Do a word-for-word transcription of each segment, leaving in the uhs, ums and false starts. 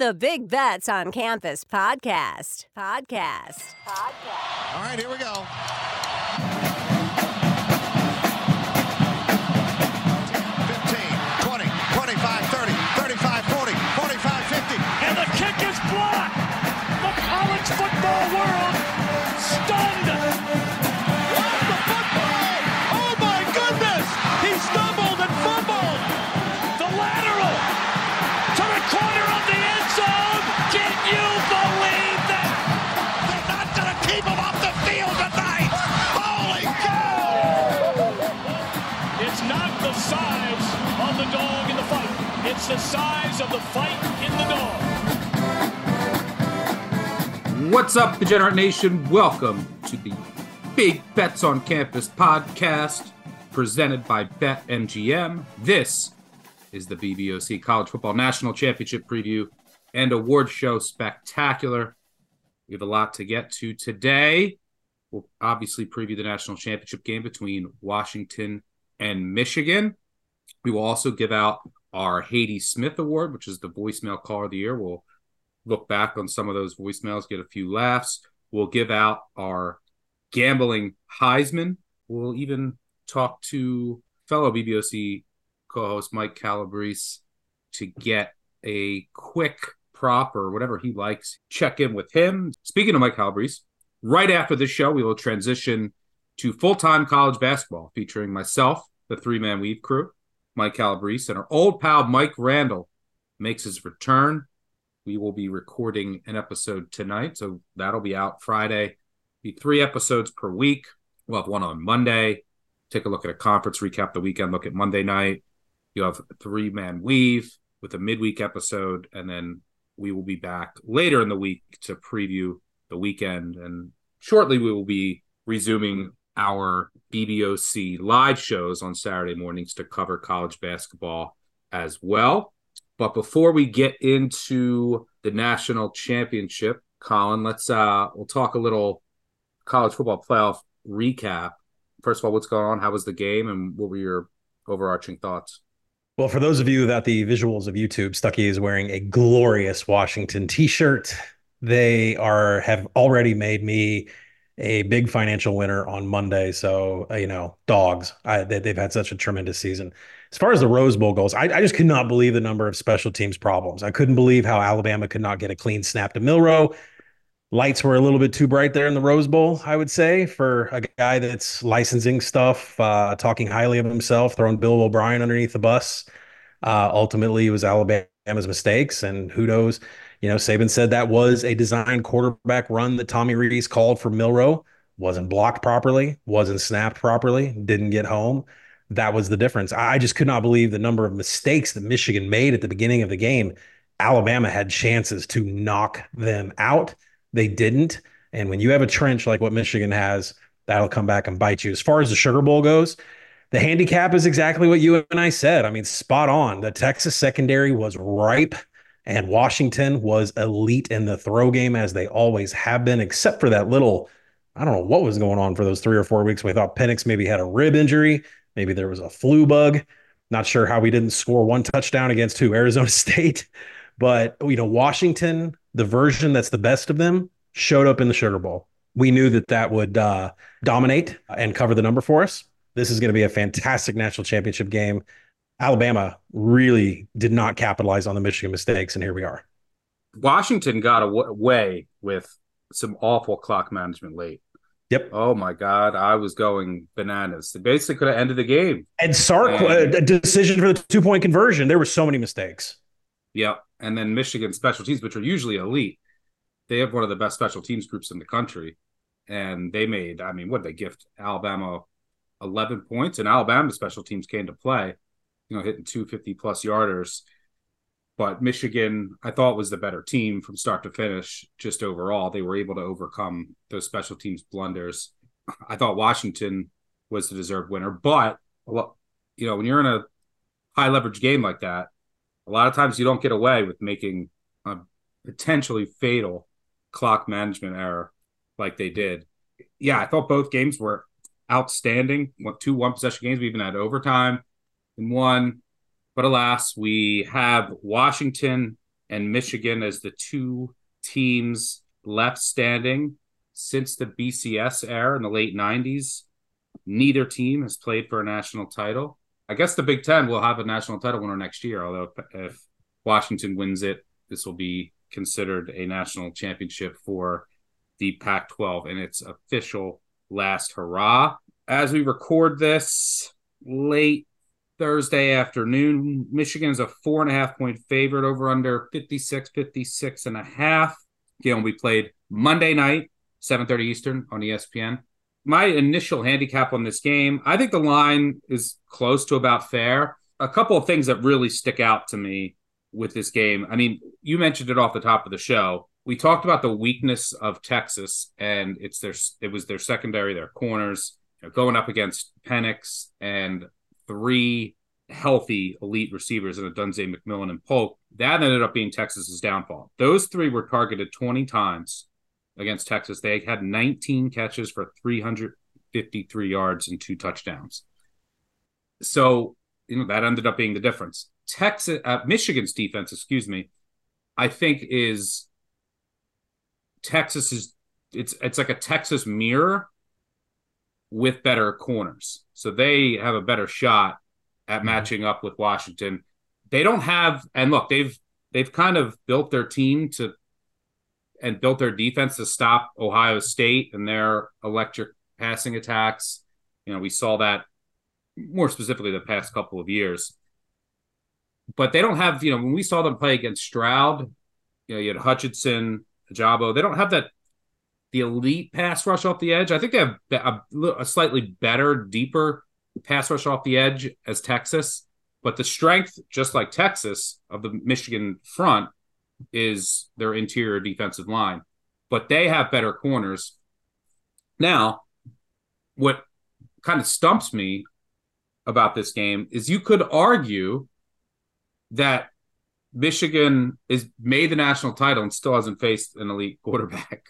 The Big Bets on Campus podcast. Podcast. Podcast. All right, here we go. fifteen, twenty, twenty-five, thirty, thirty-five, forty, forty-five, fifty. And the kick is blocked. The college football world stunned. What the football? Oh, my goodness. He stumbled and fumbled. The lateral to the corner of the end zone. Can you believe that? They're not going to keep him off the field tonight. Holy cow. It's not the size of the dog in the fight. It's the size of the fight in the dog. What's up, Degenerate Nation? Welcome to the Big Bets on Campus podcast presented by BetMGM. This is the B B O C College Football National Championship Preview and Award Show Spectacular. We have a lot to get to today. We'll obviously preview the national championship game between Washington and Michigan. We will also give out our Hades Smith Award, which is the voicemail caller of the year. We'll look back on some of those voicemails, get a few laughs. We'll give out our gambling Heisman. We'll even talk to fellow B B O C co-host Mike Calabrese to get a quick prop or whatever he likes. Check in with him. Speaking of Mike Calabrese, right after this show, we will transition to full-time college basketball featuring myself, the three-man weave crew, Mike Calabrese, and our old pal Mike Randall makes his return. We will be recording an episode tonight, so that'll be out Friday. Be three episodes per week. We'll have one on Monday. Take a look at a conference recap the weekend. Look at Monday night. You'll have a three-man weave with a midweek episode, and then we will be back later in the week to preview the weekend. And shortly we will be resuming our B B O C live shows on Saturday mornings to cover college basketball as well. But before we get into the national championship, Colin, let's uh, we'll talk a little college football playoff recap. First of all, what's going on? How was the game, and what were your overarching thoughts? Well, for those of you without the visuals of YouTube, Stucky is wearing a glorious Washington t-shirt. They are have already made me a big financial winner on Monday. So, you know, dogs, I, they, they've had such a tremendous season. As far as the Rose Bowl goes, I, I just could not believe the number of special teams problems. I couldn't believe how Alabama could not get a clean snap to Milroe. Lights were a little bit too bright there in the Rose Bowl, I would say, for a guy that's licensing stuff, uh, talking highly of himself, throwing Bill O'Brien underneath the bus. Uh, ultimately, it was Alabama's mistakes, and who knows. You know, Saban said that was a design quarterback run that Tommy Reese called for Milroe. Wasn't blocked properly, wasn't snapped properly, didn't get home. That was the difference. I just could not believe the number of mistakes that Michigan made at the beginning of the game. Alabama had chances to knock them out. They didn't. And when you have a trench like what Michigan has, that'll come back and bite you. As far as the Sugar Bowl goes, the handicap is exactly what you and I said. I mean, spot on. The Texas secondary was ripe. And Washington was elite in the throw game, as they always have been, except for that little, I don't know what was going on for those three or four weeks. We thought Penix maybe had a rib injury. Maybe there was a flu bug. Not sure how we didn't score one touchdown against who, Arizona State. But, you know, Washington, the version that's the best of them, showed up in the Sugar Bowl. We knew that that would uh, dominate and cover the number for us. This is going to be a fantastic national championship game. Alabama really did not capitalize on the Michigan mistakes, and here we are. Washington got away with some awful clock management late. Yep. Oh, my God. I was going bananas. They basically could have ended the game. And Sark, and, a decision for the two-point conversion. There were so many mistakes. Yep. And then Michigan special teams, which are usually elite. They have one of the best special teams groups in the country. And they made, I mean, what did they gift? Alabama eleven points, and Alabama special teams came to play. You know, hitting two fifty plus yarders. But Michigan, I thought, was the better team from start to finish. Just overall, they were able to overcome those special teams blunders. I thought Washington was the deserved winner. But, you know, when you're in a high leverage game like that, a lot of times you don't get away with making a potentially fatal clock management error like they did. Yeah, I thought both games were outstanding. Two one possession games. We even had overtime in one, but alas, we have Washington and Michigan as the two teams left standing since the B C S era in the late nineties. Neither team has played for a national title. I guess the Big Ten will have a national title winner next year, although if Washington wins it, this will be considered a national championship for the Pac twelve and its official last hurrah. As we record this late Thursday afternoon, Michigan is a four and a half point favorite, over under fifty-six, fifty-six and a half. Game will be played Monday night, seven thirty Eastern on E S P N. My initial handicap on this game, I think the line is close to about fair. A couple of things that really stick out to me with this game. I mean, you mentioned it off the top of the show. We talked about the weakness of Texas, and it's their it was their secondary, their corners, you know, going up against Penix and three healthy elite receivers in Odunze, McMillan, and Polk. That ended up being Texas's downfall. Those three were targeted twenty times against Texas. They had nineteen catches for three hundred fifty-three yards and two touchdowns. So, you know, that ended up being the difference. Texas, uh, Michigan's defense, excuse me, I think is Texas's. It's it's like a Texas mirror with better corners, so they have a better shot at matching up with Washington. They don't have, and look, they've they've kind of built their team to and built their defense to stop Ohio State and their electric passing attacks. You know, we saw that more specifically the past couple of years. But they don't have, you know, when we saw them play against Stroud, you know, you had Hutchinson, Ajabo. They don't have that, the elite pass rush off the edge. I think they have a, a slightly better, deeper pass rush off the edge as Texas. But the strength, just like Texas, of the Michigan front is their interior defensive line. But they have better corners. Now, what kind of stumps me about this game is you could argue that Michigan is made the national title and still hasn't faced an elite quarterback.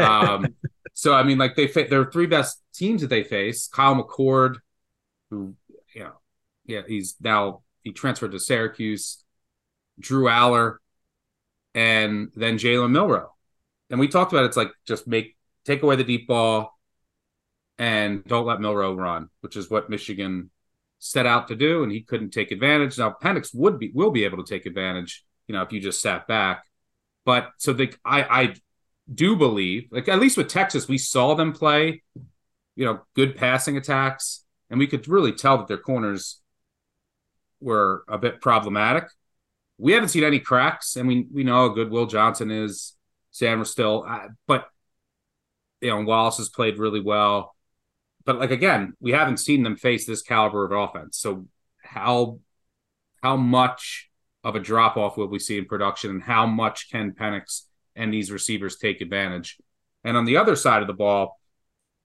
um, so, I mean, like they fa- there are three best teams that they face. Kyle McCord, who, you know, yeah, he's now he transferred to Syracuse, Drew Aller, and then Jalen Milroe. And we talked about it, it's like just make take away the deep ball and don't let Milroe run, which is what Michigan set out to do, and he couldn't take advantage. Now Penix would be will be able to take advantage, you know, if you just sat back. But so the I I do believe, like at least with Texas, we saw them play, you know, good passing attacks, and we could really tell that their corners were a bit problematic. We haven't seen any cracks, and we we know how good Will Johnson is. Sam still, I, but you know, Wallace has played really well. But, like, again, we haven't seen them face this caliber of offense. So how how much of a drop-off will we see in production, and how much can Penix and these receivers take advantage? And on the other side of the ball,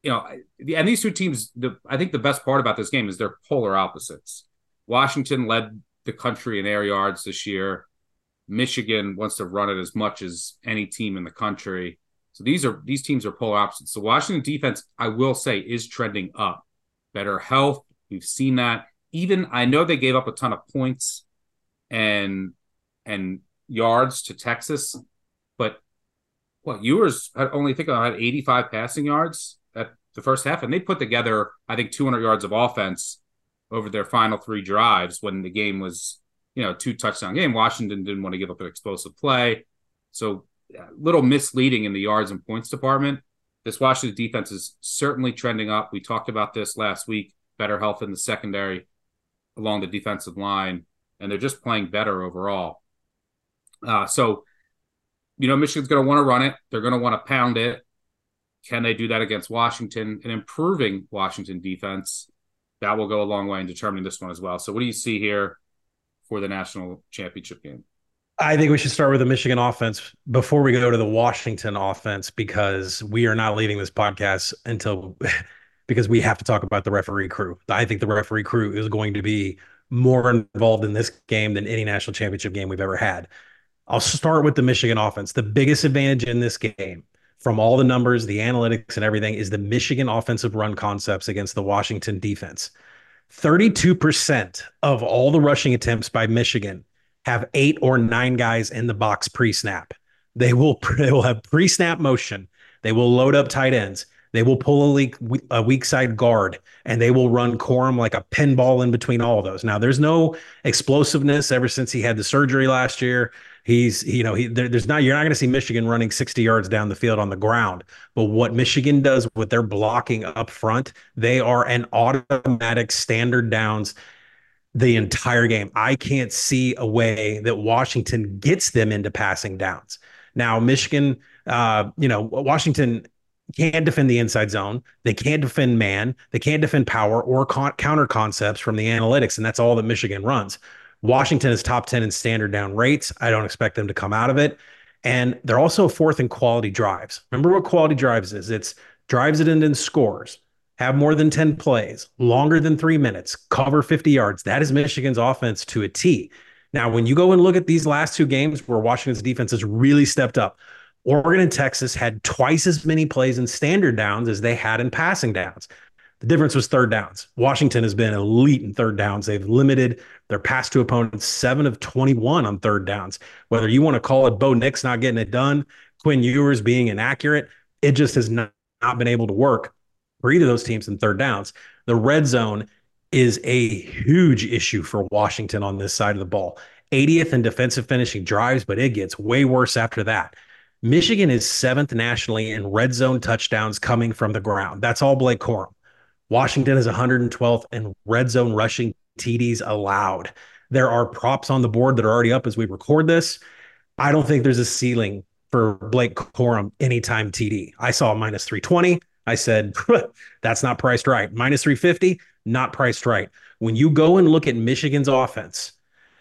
you know, and these two teams, the, I think the best part about this game is they're polar opposites. Washington led the country in air yards this year. Michigan wants to run it as much as any team in the country. So these are these teams are polar opposites. So Washington defense, I will say, is trending up. Better health. We've seen that. Even I know they gave up a ton of points and and yards to Texas, but well, Ewers I only think I had eighty-five passing yards at the first half, and they put together I think two hundred yards of offense over their final three drives when the game was, you know, two touchdown game. Washington didn't want to give up an explosive play, so. A little misleading in the yards and points department. This Washington defense is certainly trending up. We talked about this last week, better health in the secondary along the defensive line, and they're just playing better overall. Uh, so, you know, Michigan's going to want to run it. They're going to want to pound it. Can they do that against Washington? And improving Washington defense, that will go a long way in determining this one as well. So what do you see here for the national championship game? I think we should start with the Michigan offense before we go to the Washington offense, because we are not leaving this podcast until because we have to talk about the referee crew. I think the referee crew is going to be more involved in this game than any national championship game we've ever had. I'll start with the Michigan offense. The biggest advantage in this game from all the numbers, the analytics and everything is the Michigan offensive run concepts against the Washington defense. thirty-two percent of all the rushing attempts by Michigan have eight or nine guys in the box pre-snap. They will, they will have pre-snap motion. They will load up tight ends. They will pull a weak, a weak side guard, and they will run Corum like a pinball in between all of those. Now, there's no explosiveness ever since he had the surgery last year. He's, you know, he, there, there's not, you're not going to see Michigan running sixty yards down the field on the ground. But what Michigan does with their blocking up front, they are an automatic standard downs the entire game. I can't see a way that Washington gets them into passing downs. Now, Michigan, uh, you know, Washington can defend the inside zone. They can't defend man. They can't defend power or con- counter concepts from the analytics. And that's all that Michigan runs. Washington is top ten in standard down rates. I don't expect them to come out of it. And they're also fourth in quality drives. Remember what quality drives is. It's drives that end in scores, have more than ten plays, longer than three minutes, cover fifty yards. That is Michigan's offense to a T. Now, when you go and look at these last two games where Washington's defense has really stepped up, Oregon and Texas had twice as many plays in standard downs as they had in passing downs. The difference was third downs. Washington has been elite in third downs. They've limited their pass to opponents seven of twenty-one on third downs. Whether you want to call it Bo Nix not getting it done, Quinn Ewers being inaccurate, it just has not, not been able to work for either of those teams in third downs. The red zone is a huge issue for Washington on this side of the ball. eightieth in defensive finishing drives, but it gets way worse after that. Michigan is seventh nationally in red zone touchdowns coming from the ground. That's all Blake Corum. Washington is one hundred twelfth in red zone rushing T Ds allowed. There are props on the board that are already up as we record this. I don't think there's a ceiling for Blake Corum anytime T D. I saw minus three twenty. I said, that's not priced right. minus three fifty, not priced right. When you go and look at Michigan's offense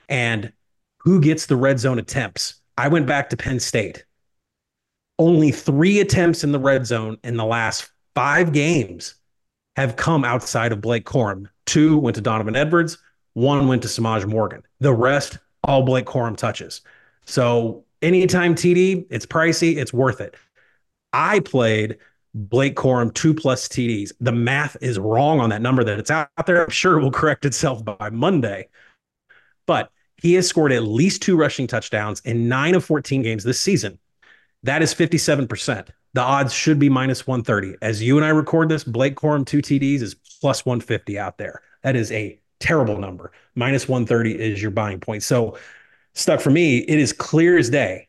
and who gets the red zone attempts, I went back to Penn State. Only three attempts in the red zone in the last five games have come outside of Blake Corum. Two went to Donovan Edwards. One went to Samaje Morgan. The rest, all Blake Corum touches. So anytime T D, it's pricey, it's worth it. I played Blake Corum two-plus T Ds. The math is wrong on that number that it's out there. I'm sure it will correct itself by Monday. But he has scored at least two rushing touchdowns in nine of fourteen games this season. That is fifty-seven percent. The odds should be minus one thirty. As you and I record this, Blake Corum two T Ds is plus one fifty out there. That is a terrible number. minus one thirty is your buying point. So stuck for me, it is clear as day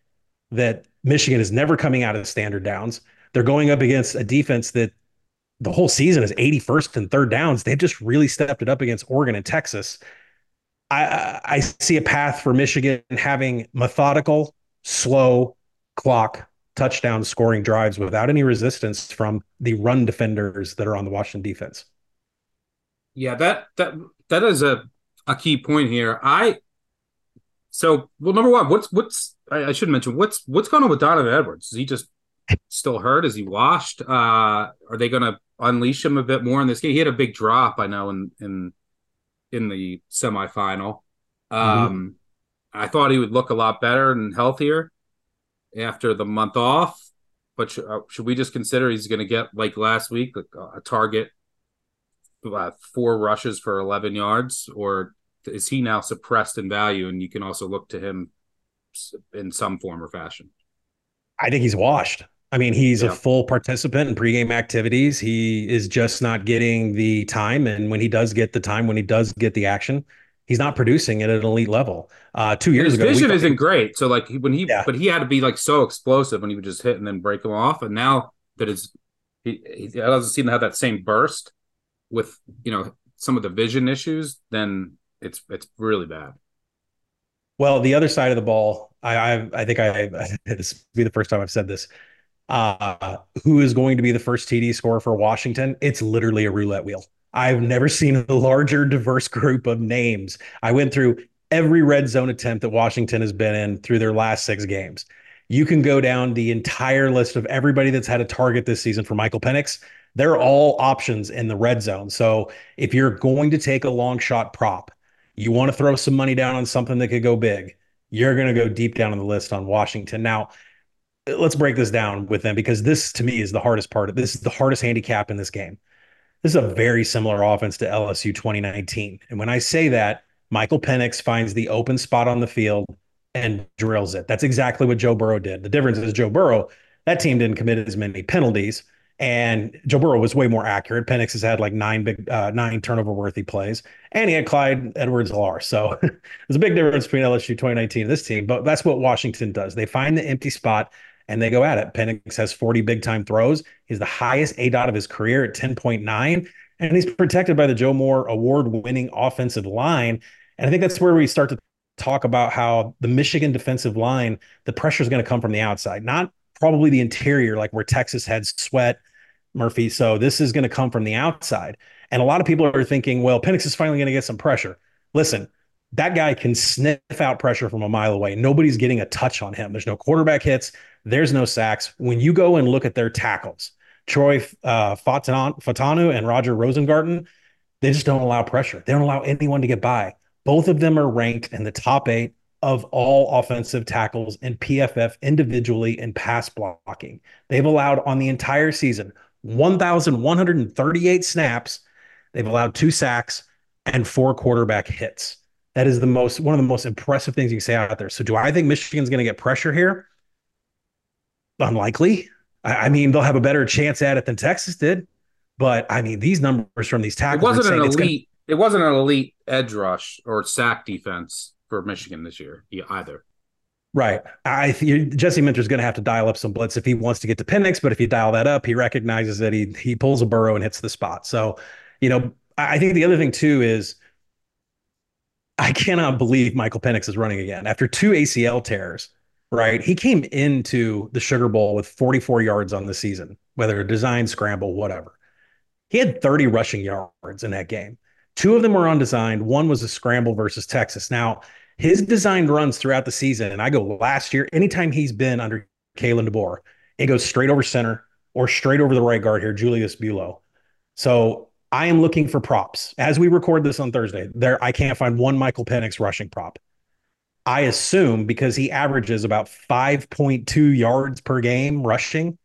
that Michigan is never coming out of standard downs. They're going up against a defense that the whole season is eighty-first in third downs. They've just really stepped it up against Oregon and Texas. I, I see a path for Michigan having methodical, slow clock touchdown scoring drives without any resistance from the run defenders that are on the Washington defense. Yeah, that that that is a, a key point here. I so well, number one, what's what's I, I should mention what's what's going on with Donovan Edwards? Is he just still hurt? Is he washed? Uh, are they going to unleash him a bit more in this game? He had a big drop, I know, in in, in the semifinal. Um, mm-hmm. I thought he would look a lot better and healthier after the month off. But sh- uh, should we just consider he's going to get, like last week, like a target, uh, four rushes for eleven yards? Or is he now suppressed in value and you can also look to him in some form or fashion? I think he's washed. I mean, he's yeah. a full participant in pregame activities. He is just not getting the time. And when he does get the time, when he does get the action, he's not producing it at an elite level. Uh, two years his ago, his vision isn't great. So like when he, yeah. but he had to be like so explosive when he would just hit and then break him off. And now that it's, he, he doesn't seem to have that same burst with, you know, some of the vision issues, then it's, it's really bad. Well, the other side of the ball, I I, I think I, I this will be the first time I've said this. Uh, who is going to be the first T D scorer for Washington? It's literally a roulette wheel. I've never seen a larger, diverse group of names. I went through every red zone attempt that Washington has been in through their last six games. You can go down the entire list of everybody that's had a target this season for Michael Penix. They're all options in the red zone. So if you're going to take a long shot prop, you want to throw some money down on something that could go big, you're going to go deep down on the list on Washington. Now, let's break this down with them, because this, to me, is the hardest part of this. This is the hardest handicap in this game. This is a very similar offense to L S U twenty nineteen. And when I say that, Michael Penix finds the open spot on the field and drills it. That's exactly what Joe Burrow did. The difference is Joe Burrow, that team didn't commit as many penalties, and Joe Burrow was way more accurate. Penix has had like nine big, uh, nine turnover-worthy plays, and he had Clyde Edwards-Helaire. So there's a big difference between L S U twenty nineteen and this team, but that's what Washington does. They find the empty spot, and they go at it. Penix has forty big-time throws. He's the highest A DOT of his career at ten point nine, and he's protected by the Joe Moore award-winning offensive line. And I think that's where we start to talk about how the Michigan defensive line, the pressure is going to come from the outside, not probably the interior, like where Texas had Sweat, Murphy. So this is going to come from the outside. And a lot of people are thinking, well, Penix is finally going to get some pressure. Listen, that guy can sniff out pressure from a mile away. Nobody's getting a touch on him. There's no quarterback hits. There's no sacks. When you go and look at their tackles, Troy uh, Fatanu and Roger Rosengarten, they just don't allow pressure. They don't allow anyone to get by. Both of them are ranked in the top eight of all offensive tackles in P F F individually and pass blocking. They've allowed on the entire season one thousand one hundred thirty-eight snaps. They've allowed two sacks and four quarterback hits. That is the most one of the most impressive things you can say out there. So do I think Michigan's going to get pressure here? Unlikely. I, I mean, they'll have a better chance at it than Texas did. But, I mean, these numbers from these tackles. It wasn't an elite. Gonna, it wasn't an elite edge rush or sack defense for Michigan this year either. Right. I think Jesse Minter's going to have to dial up some blitz if he wants to get to Penix, but if you dial that up, he recognizes that he he pulls a Burrow and hits the spot. So, you know, I think the other thing too is I cannot believe Michael Penix is running again. After two A C L tears, right? He came into the Sugar Bowl with forty-four yards on the season, whether a design, scramble, whatever. He had thirty rushing yards in that game. Two of them were on design. One was a scramble versus Texas. Now, his designed runs throughout the season, and I go last year, anytime he's been under Kalen DeBoer, it goes straight over center or straight over the right guard here, Julius Bulow. So I am looking for props. As we record this on Thursday, there I can't find one Michael Penix rushing prop. I assume because he averages about five point two yards per game rushing,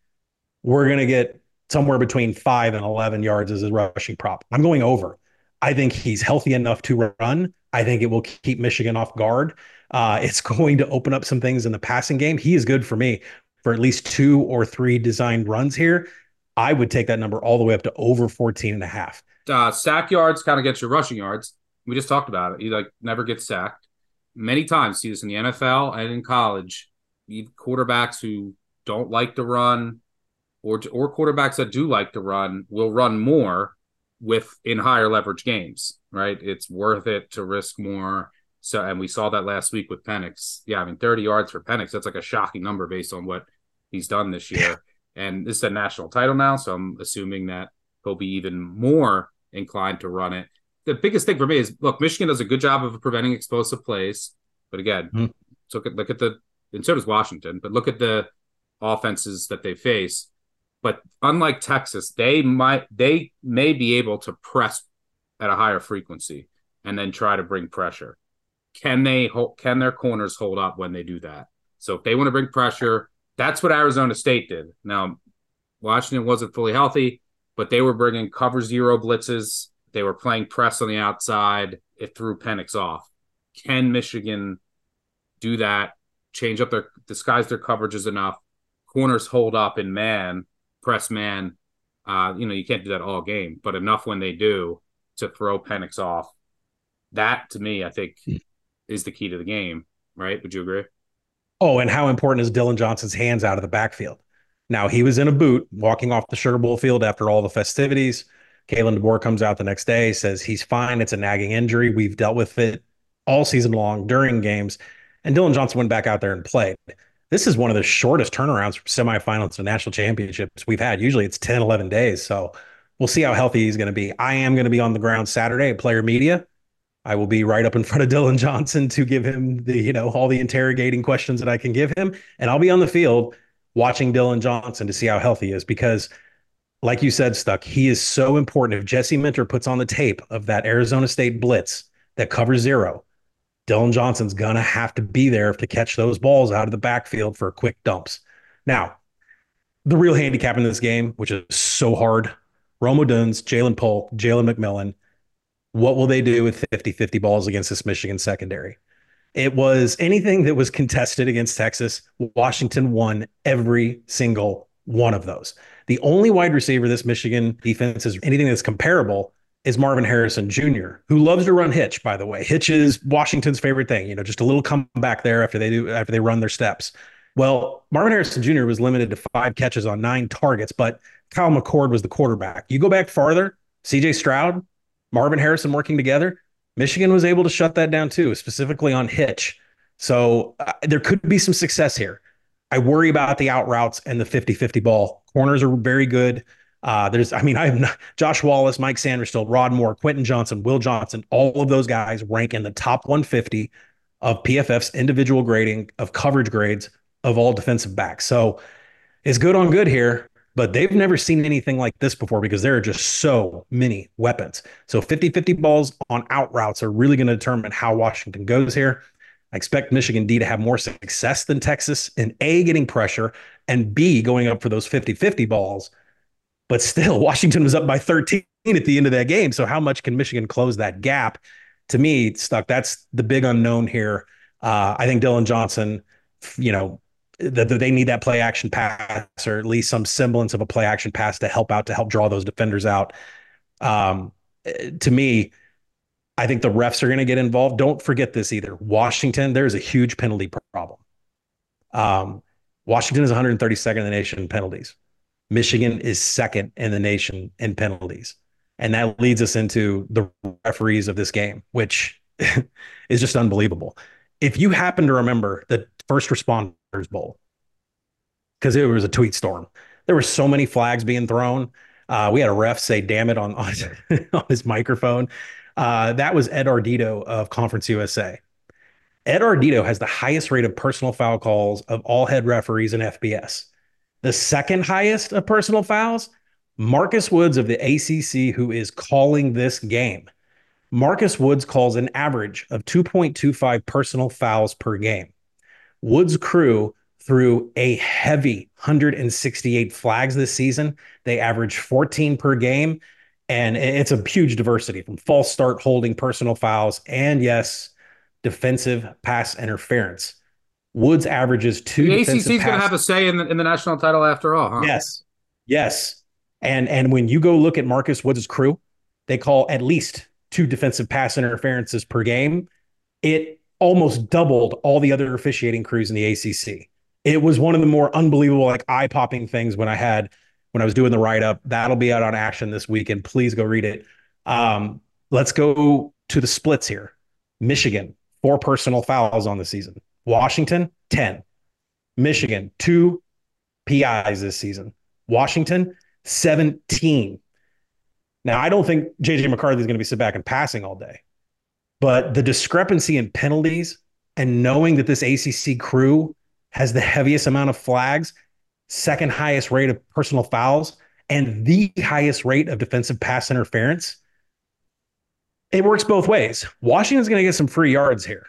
we're going to get somewhere between five and eleven yards as a rushing prop. I'm going over. I think he's healthy enough to run. I think it will keep Michigan off guard. Uh, it's going to open up some things in the passing game. He is good for me for at least two or three designed runs here. I would take that number all the way up to over fourteen and a half. Uh, sack yards kind of gets your rushing yards. We just talked about it. You like never get sacked. Many times, see this in the N F L and in college. You have quarterbacks who don't like to run or, or quarterbacks that do like to run will run more with in higher leverage games, right? It's worth it to risk more. So, and we saw that last week with Penix. Yeah, I mean, thirty yards for Penix, that's like a shocking number based on what he's done this year. And this is a national title now, so I'm assuming that he'll be even more inclined to run it. The biggest thing for me is, look, Michigan does a good job of preventing explosive plays, but again, mm-hmm. look at, look at the, and so does Washington, but look at the offenses that they face. But unlike Texas, they might they may be able to press at a higher frequency and then try to bring pressure. Can they hold, can their corners hold up when they do that? So if they want to bring pressure, that's what Arizona State did. Now, Washington wasn't fully healthy, but they were bringing cover zero blitzes. They were playing press on the outside. It threw Penix off. Can Michigan do that, change up their – disguise their coverages enough, corners hold up in man, press man, uh, you know, you can't do that all game, but enough when they do to throw Penix off. That, to me, I think is the key to the game, right? Would you agree? Oh, and how important is Dylan Johnson's hands out of the backfield? Now, he was in a boot walking off the Sugar Bowl field after all the festivities. Kalen DeBoer comes out the next day, says he's fine. It's a nagging injury. We've dealt with it all season long during games. And Dylan Johnson went back out there and played. This is one of the shortest turnarounds from semifinals to national championships we've had. Usually it's ten, eleven days. So we'll see how healthy he's going to be. I am going to be on the ground Saturday at Player Media. I will be right up in front of Dylan Johnson to give him the, you know, all the interrogating questions that I can give him. And I'll be on the field watching Dylan Johnson to see how healthy he is, because like you said, Stuck, he is so important. If Jesse Minter puts on the tape of that Arizona State blitz that covers zero, Dylan Johnson's going to have to be there to catch those balls out of the backfield for quick dumps. Now, the real handicap in this game, which is so hard, Rome Odunze, Jalen Polk, Jalen McMillan, what will they do with fifty-fifty balls against this Michigan secondary? It was anything that was contested against Texas. Washington won every single one of those. The only wide receiver this Michigan defense is anything that's comparable is Marvin Harrison Junior, who loves to run hitch, by the way. Hitch is Washington's favorite thing, you know, just a little comeback there after they do after they run their steps. Well, Marvin Harrison Junior was limited to five catches on nine targets, but Kyle McCord was the quarterback. You go back farther, C J Stroud, Marvin Harrison working together, Michigan was able to shut that down too, specifically on hitch. So uh, there could be some success here. I worry about the out routes and the fifty-fifty ball. Corners are very good. Uh, there's, I mean, I have not, Josh Wallace, Mike Sanderstill, Rod Moore, Quentin Johnson, Will Johnson, all of those guys rank in the top one fifty of P F F's individual grading of coverage grades of all defensive backs. So it's good on good here, but they've never seen anything like this before because there are just so many weapons. So fifty-fifty balls on out routes are really going to determine how Washington goes here. I expect Michigan D to have more success than Texas in A, getting pressure, and B, going up for those fifty-fifty balls. But still, Washington was up by thirteen at the end of that game. So how much can Michigan close that gap? To me, Stuck, that's the big unknown here. Uh, I think Dylan Johnson, you know, that the, they need that play action pass, or at least some semblance of a play action pass to help out, to help draw those defenders out. Um, to me, I think the refs are going to get involved. Don't forget this either. Washington, there's a huge penalty problem. Um, Washington is one hundred thirty-second in the nation in penalties. Michigan is second in the nation in penalties. And that leads us into the referees of this game, which is just unbelievable. If you happen to remember the First Responders Bowl, because it was a tweet storm, there were so many flags being thrown. Uh, we had a ref say, damn it, on, on, on his microphone. Uh, that was Ed Ardito of Conference U S A. Ed Ardito has the highest rate of personal foul calls of all head referees in F B S. The second highest of personal fouls, Marcus Woods of the A C C, who is calling this game. Marcus Woods calls an average of two point two five personal fouls per game. Woods' crew threw a heavy one hundred sixty-eight flags this season. They average fourteen per game. And it's a huge diversity from false start, holding, personal fouls, and yes, defensive pass interference. Woods averages two. The A C C's going to have a say in the, in the national title after all, huh? Yes, yes. And and when you go look at Marcus Woods' crew, they call at least two defensive pass interferences per game. It almost doubled all the other officiating crews in the A C C. It was one of the more unbelievable, like eye-popping things when I had. When I was doing the write-up. That'll be out on Action this weekend. Please go read it. Um, let's go to the splits here. Michigan, four personal fouls on the season. Washington, ten. Michigan, two P Is this season. Washington, seventeen. Now, I don't think J J McCarthy is going to be sit back and passing all day, but the discrepancy in penalties and knowing that this A C C crew has the heaviest amount of flags, second highest rate of personal fouls, and the highest rate of defensive pass interference. It works both ways. Washington's going to get some free yards here.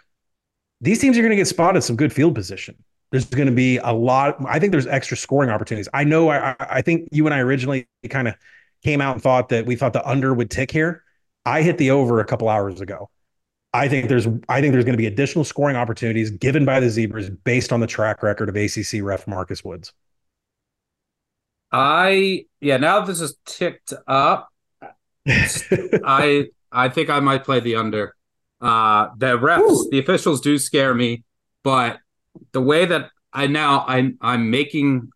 These teams are going to get spotted some good field position. There's going to be a lot. I think there's extra scoring opportunities. I know. I, I think you and I originally kind of came out and thought that we thought the under would tick here. I hit the over a couple hours ago. I think there's. I think there's going to be additional scoring opportunities given by the Zebras based on the track record of A C C ref Marcus Woods. I, yeah, now this is ticked up. I I think I might play the under. Uh, the refs, Ooh. the officials do scare me, but the way that I now, I, I'm making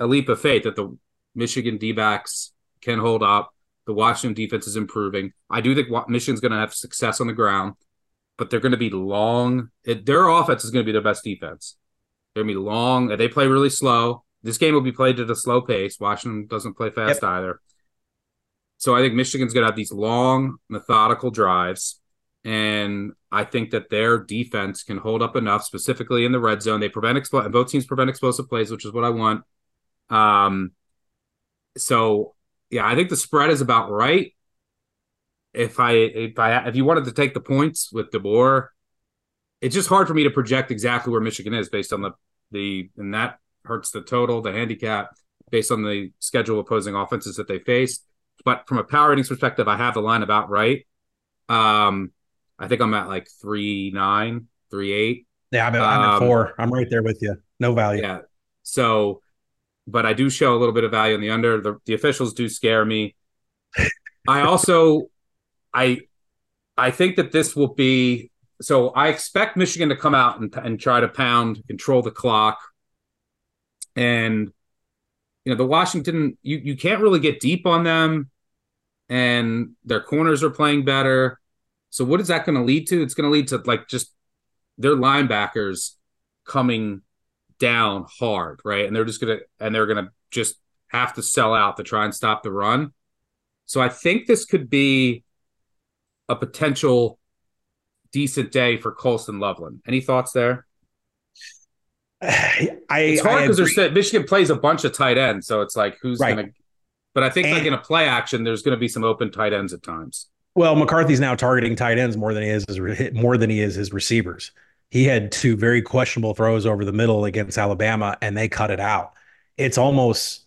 a leap of faith that the Michigan D-backs can hold up. The Washington defense is improving. I do think Michigan's going to have success on the ground, but they're going to be long. It, their offense is going to be their best defense. They're going to be long. They play really slow. This game will be played at a slow pace. Washington doesn't play fast yep. either. So I think Michigan's going to have these long, methodical drives, and I think that their defense can hold up enough, specifically in the red zone. They prevent explosive, both teams prevent explosive plays, which is what I want. Um, so yeah, I think the spread is about right. If I if I if you wanted to take the points with DeBoer, it's just hard for me to project exactly where Michigan is based on the the in that. Hurts the total, the handicap, based on the schedule of opposing offenses that they faced. But from a power ratings perspective, I have the line about right. Um, I think I'm at like three nine, three eight. Yeah, I'm at, um, I'm at four. I'm right there with you. No value. Yeah. So, but I do show a little bit of value in the under. The, the officials do scare me. I also, I, I think that this will be. So I expect Michigan to come out and, and try to pound, control the clock. And, you know, the Washington, you, you can't really get deep on them, and their corners are playing better. So what is that going to lead to? It's going to lead to, like, just their linebackers coming down hard, right? And they're just going to – and they're going to just have to sell out to try and stop the run. So I think this could be a potential – decent day for Colson Loveland. Any thoughts there? I, it's hard because they're set. Michigan plays a bunch of tight ends, so it's like who's right. going to. But I think and, like in a play action, there's going to be some open tight ends at times. Well, McCarthy's now targeting tight ends more than he is his, more than he is his receivers. He had two very questionable throws over the middle against Alabama, and they cut it out. It's almost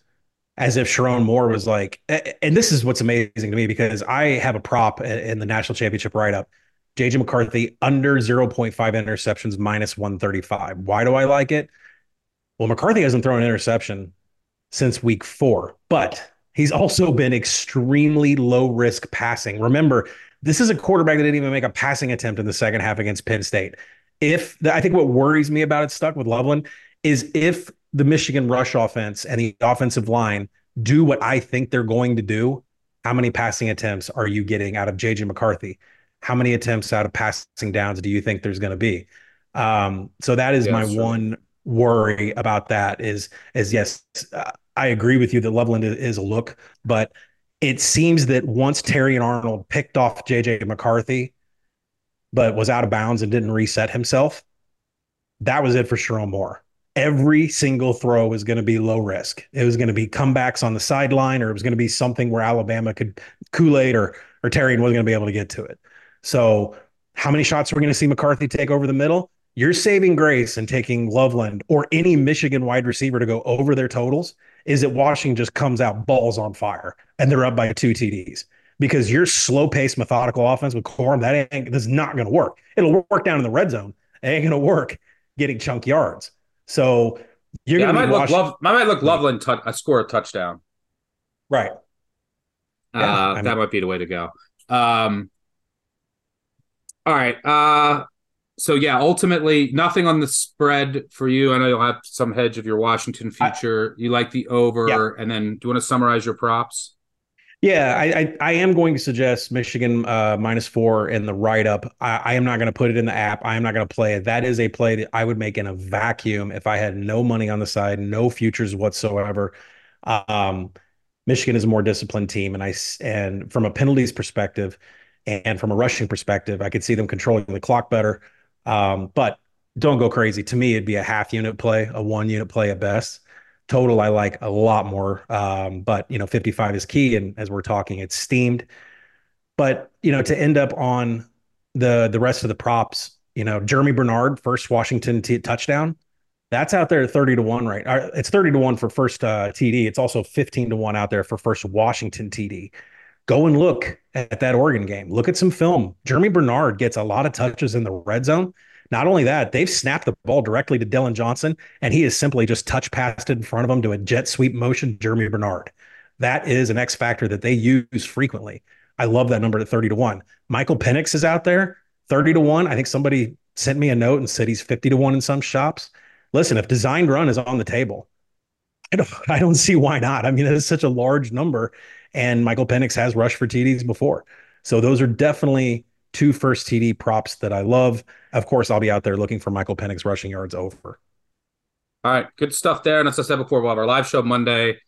as if Sharon Moore was like, and this is what's amazing to me because I have a prop in the national championship write-up. J J McCarthy under zero point five interceptions, minus one thirty-five. Why do I like it? Well, McCarthy hasn't thrown an interception since week four, but he's also been extremely low-risk passing. Remember, this is a quarterback that didn't even make a passing attempt in the second half against Penn State. If the, I think what worries me about it stuck with Loveland is if the Michigan rush offense and the offensive line do what I think they're going to do, how many passing attempts are you getting out of J J McCarthy? How many attempts out of passing downs do you think there's going to be? Um, so that is yes, my sure. one worry about that is, is yes, uh, I agree with you that Loveland is a look, but it seems that once Terry and Arnold picked off J J McCarthy, but was out of bounds and didn't reset himself, that was it for Sharon Moore. Every single throw was going to be low risk. It was going to be comebacks on the sideline, or it was going to be something where Alabama could Kool-Aid or, or Terry wasn't going to be able to get to it. So how many shots are we going to see McCarthy take over the middle? Your saving grace in taking Loveland or any Michigan wide receiver to go over their totals is that Washington just comes out balls on fire and they're up by two T Ds because your slow-paced, methodical offense with Corum, that ain't, that's not going to work. It'll work down in the red zone. It ain't going to work getting chunk yards. So you're yeah, going to I might look Love, I might look Loveland tu- uh, score a touchdown. Right. Uh, yeah, I mean, that might be the way to go. Um All right. Uh, so, yeah, ultimately, nothing on the spread for you. I know you'll have some hedge of your Washington future. I, you like the over. Yeah. And then do you want to summarize your props? Yeah, I, I, I am going to suggest Michigan uh, minus four in the write-up. I, I am not going to put it in the app. I am not going to play it. That is a play that I would make in a vacuum if I had no money on the side, no futures whatsoever. Um, Michigan is a more disciplined team. And I and from a penalties perspective, and from a rushing perspective, I could see them controlling the clock better. Um, but don't go crazy. To me, it'd be a half unit play, a one unit play at best. Total, I like a lot more. Um, but, you know, fifty-five is key. And as we're talking, it's steamed. But, you know, to end up on the the rest of the props, you know, Jeremy Bernard, first Washington t- touchdown. That's out there at thirty to one, right? It's thirty to one for first uh, T D. It's also fifteen to one out there for first Washington T D. Go and look at that Oregon game. Look at some film. Jeremy Bernard gets a lot of touches in the red zone. Not only that, they've snapped the ball directly to Dylan Johnson, and he has simply just touch passed it in front of him to a jet sweep motion, Jeremy Bernard. That is an X factor that they use frequently. I love that number at thirty to one. Michael Penix is out there, thirty to one. I think somebody sent me a note and said he's fifty to one in some shops. Listen, if designed run is on the table, I don't, I don't see why not. I mean, that is such a large number. And Michael Penix has rushed for T Ds before. So those are definitely two first T D props that I love. Of course, I'll be out there looking for Michael Penix rushing yards over. All right, good stuff there. And as I said before, we'll have our live show Monday,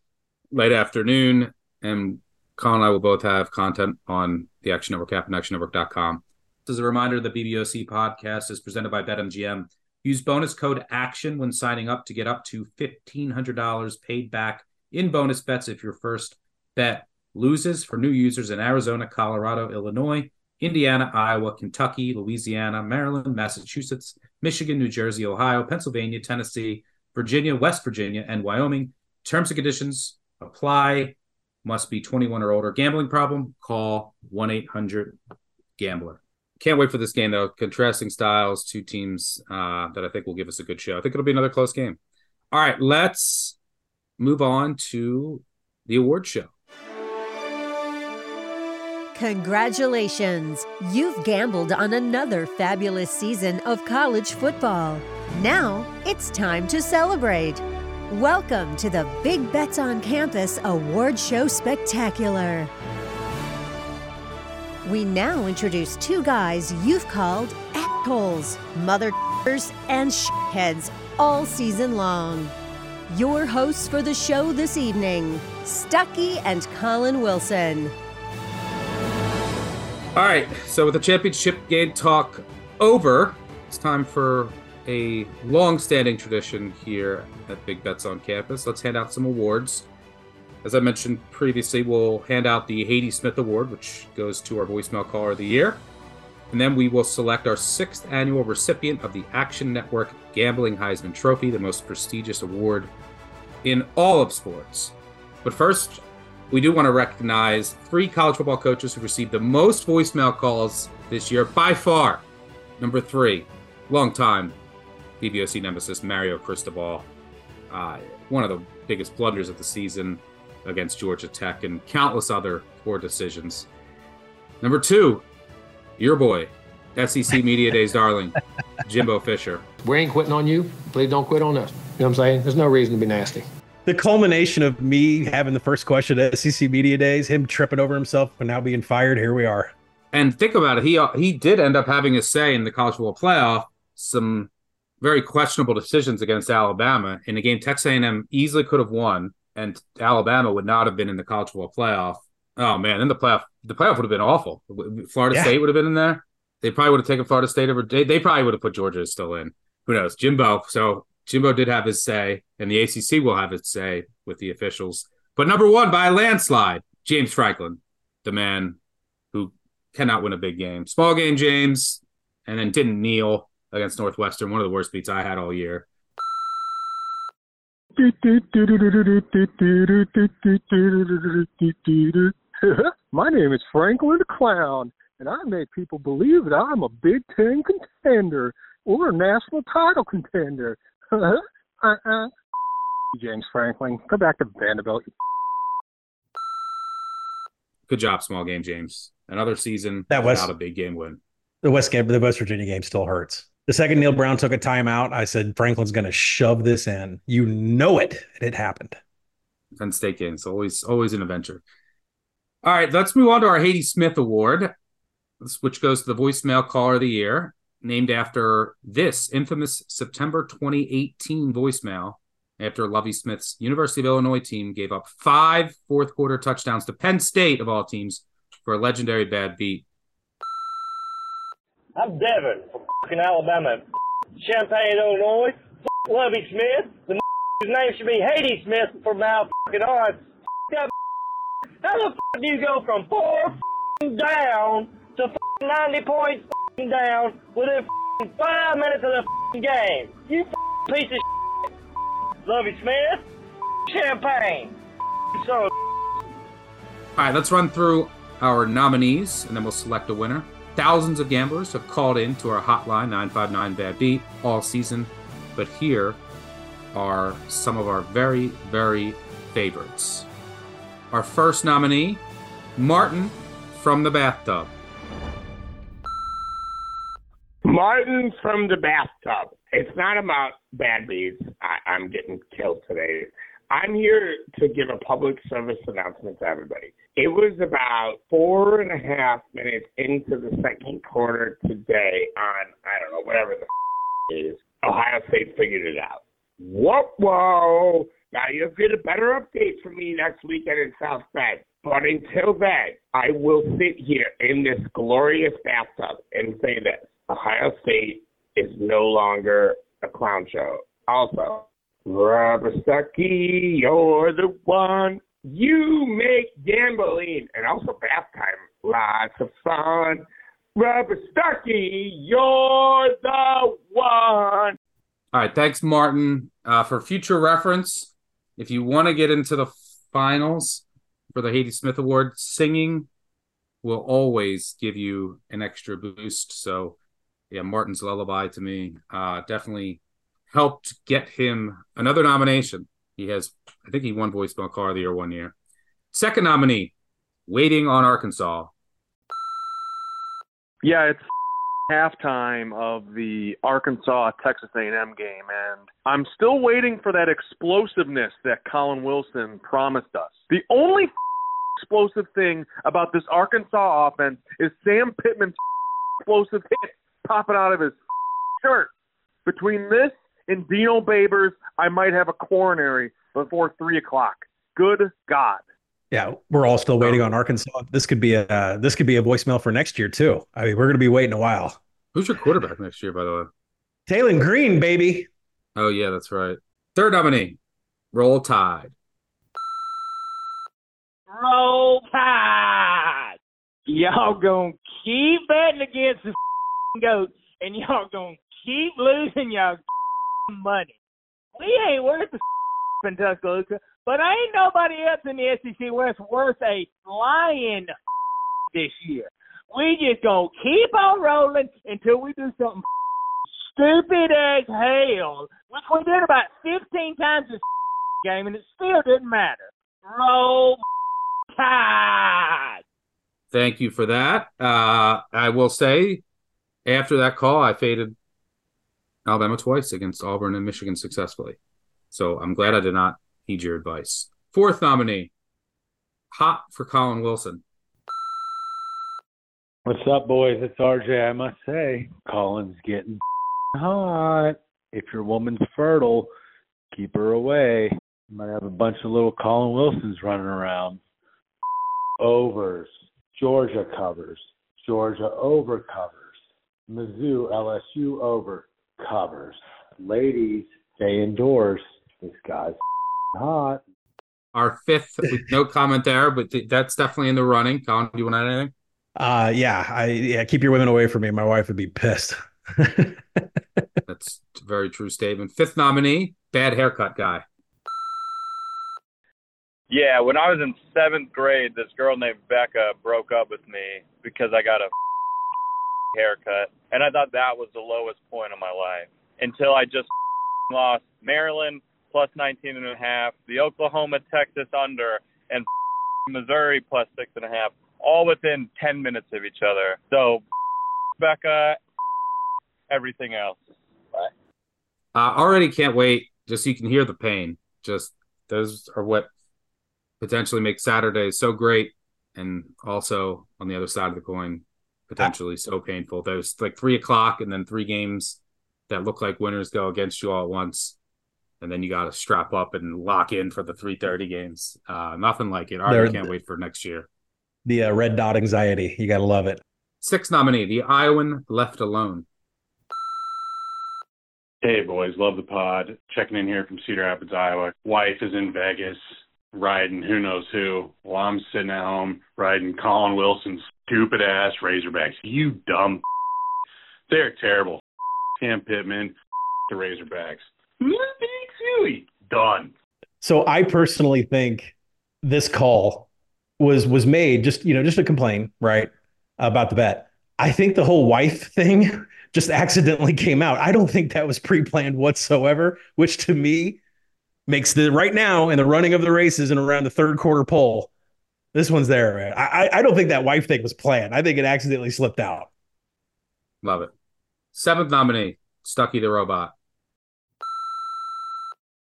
late afternoon. And Colin and I will both have content on the Action Network app and action network dot com. This is a reminder, the B B O C podcast is presented by BetMGM. Use bonus code ACTION when signing up to get up to fifteen hundred dollars paid back in bonus bets if your first bet loses for new users in Arizona, Colorado, Illinois, Indiana, Iowa, Kentucky, Louisiana, Maryland, Massachusetts, Michigan, New Jersey, Ohio, Pennsylvania, Tennessee, Virginia, West Virginia, and Wyoming. Terms and conditions apply. Must be twenty-one or older. Gambling problem? Call one eight hundred gambler. Can't wait for this game, though. Contrasting styles, two teams uh, that I think will give us a good show. I think it'll be another close game. All right, let's move on to the award show. Congratulations. You've gambled on another fabulous season of college football. Now it's time to celebrate. Welcome to the Big Bets on Campus Award Show Spectacular. We now introduce two guys you've called assholes, mother and shitheads all season long. Your hosts for the show this evening, Stuckey and Colin Wilson. All right, so with the championship game talk over, it's time for a long-standing tradition here at Big Bets on Campus. Let's hand out some awards. As I mentioned previously, we'll hand out the Hades Smith Award, which goes to our voicemail caller of the year. And then we will select our sixth annual recipient of the Action Network Gambling Heisman Trophy, the most prestigious award in all of sports. But first, we do want to recognize three college football coaches who received the most voicemail calls this year by far. Number three, longtime B B O C nemesis Mario Cristobal. Uh, one of the biggest blunders of the season against Georgia Tech and countless other poor decisions. Number two, your boy, S E C Media Days darling, Jimbo Fisher. We ain't quitting on you. Please don't quit on us. You know what I'm saying? There's no reason to be nasty. The culmination of me having the first question at S E C Media Days, him tripping over himself and now being fired, here we are. And think about it. He he did end up having a say in the college football playoff, some very questionable decisions against Alabama in a game Texas A and M easily could have won, and Alabama would not have been in the college football playoff. Oh, man, then the playoff the playoff would have been awful. Florida yeah. State would have been in there. They probably would have taken Florida State over. They, they probably would have put Georgia still in. Who knows? Jimbo. So Jimbo did have his say, and the A C C will have its say with the officials. But number one, by a landslide, James Franklin, the man who cannot win a big game. Small game, James, and then didn't kneel against Northwestern, one of the worst beats I had all year. My name is Franklin the Clown, and I make people believe that I'm a Big Ten contender or a national title contender. uh-uh. James Franklin, go back to Vanderbilt. Good job, small game, James. Another season that was not a big game win. The West game, the West Virginia game still hurts. The second Neil Brown took a timeout, I said, Franklin's going to shove this in. You know it. And it happened. Penn State games, always always an adventure. All right, let's move on to our Hades Smith Award, which goes to the voicemail caller of the year, named after this infamous September twenty eighteen voicemail after Lovie Smith's University of Illinois team gave up five fourth-quarter touchdowns to Penn State, of all teams, for a legendary bad beat. I'm Devin from Alabama, Champaign, Illinois. Lovie Smith. The name should be Hades Smith from now on. How the do you go from four down to ninety points down within five minutes of the game? You piece of shit. Lovie Smith, Champaign. So. All right, let's run through our nominees, and then we'll select a winner. Thousands of gamblers have called in to our hotline, nine five nine B A D B, all season. But here are some of our very, very favorites. Our first nominee, Martin from the bathtub. Martin from the bathtub. It's not about bad beats. I, I'm getting killed today. I'm here to give a public service announcement to everybody. It was about four and a half minutes into the second quarter today on, I don't know, whatever the f- is, Ohio State figured it out. Whoa, whoa. Now you'll get a better update from me next weekend in South Bend. But until then, I will sit here in this glorious bathtub and say this. Ohio State is no longer a clown show. Also, Robert Stuckey, you're the one. You make gambling and also bath time lots of fun. Robert Stuckey, you're the one. All right, thanks, Martin. Uh, for future reference, if you want to get into the finals for the Hades Smith Award, singing will always give you an extra boost. So, yeah, Martin's Lullaby to me uh, definitely helped get him another nomination. He has, I think he won Voicemail Car of the Year one year. Second nominee, Waiting on Arkansas. Yeah, it's halftime of the Arkansas-Texas A and M game, and I'm still waiting for that explosiveness that Colin Wilson promised us. The only explosive thing about this Arkansas offense is Sam Pittman's explosive hit popping out of his shirt. Between this and Dino Babers, I might have a coronary before three o'clock. Good God. Yeah, we're all still waiting on Arkansas. This could be a uh, this could be a voicemail for next year, too. I mean, we're going to be waiting a while. Who's your quarterback next year, by the way? Jalen Green, baby. Oh, yeah, that's right. Third nominee, Roll Tide. Roll Tide. Y'all going to keep betting against the goats, and y'all going to keep losing y'all money. We ain't worth the in Tuscaloosa. But ain't nobody else in the S E C West worth a flying this year. We just gonna keep on rolling until we do something stupid as hell, which we did about fifteen times this game, and it still didn't matter. Roll Tide. Thank you for that. Uh, I will say, after that call, I faded Alabama twice against Auburn and Michigan successfully. So I'm glad I did not heed your advice. Fourth nominee, hot for Colin Wilson. What's up, boys? It's R J. I must say, Colin's getting hot. If your woman's fertile, keep her away. You might have a bunch of little Colin Wilsons running around. Overs. Georgia covers. Georgia over covers. Mizzou, L S U over covers. Ladies, stay indoors. This guy's hot. Our fifth, with no comment there, but th- that's definitely in the running. Colin, do you want to add anything? Uh, yeah, I yeah, keep your women away from me. My wife would be pissed. That's a very true statement. Fifth nominee, bad haircut guy. Yeah, when I was in seventh grade, this girl named Becca broke up with me because I got a haircut, and I thought that was the lowest point of my life until I just lost Maryland plus nineteen and a half, the Oklahoma Texas under, and Missouri plus six and a half, all within ten minutes of each other. So Becca, everything else. Bye. I already can't wait. Just so you can hear the pain. Just those are what potentially make Saturday so great, and also on the other side of the coin, potentially so painful. Those like three o'clock and then three games that look like winners go against you all at once. And then you got to strap up and lock in for the three thirty games. Uh, nothing like it. I already can't wait for next year. The uh, red dot anxiety. You got to love it. Sixth nominee, the Iowan Left Alone. Hey, boys. Love the pod. Checking in here from Cedar Rapids, Iowa. Wife is in Vegas riding who knows who. While I'm sitting at home riding Colin Wilson's stupid-ass Razorbacks. You dumb. They're terrible. Sam Pittman, the Razorbacks. Done. So I personally think this call was was made just, you know, just to complain, right, about the bet. I think the whole wife thing just accidentally came out. I don't think that was pre-planned whatsoever, which to me makes the right now in the running of the races and around the third quarter poll, this one's there. Right? I, I don't think that wife thing was planned. I think it accidentally slipped out. Love it. Seventh nominee, Stucky the Robot.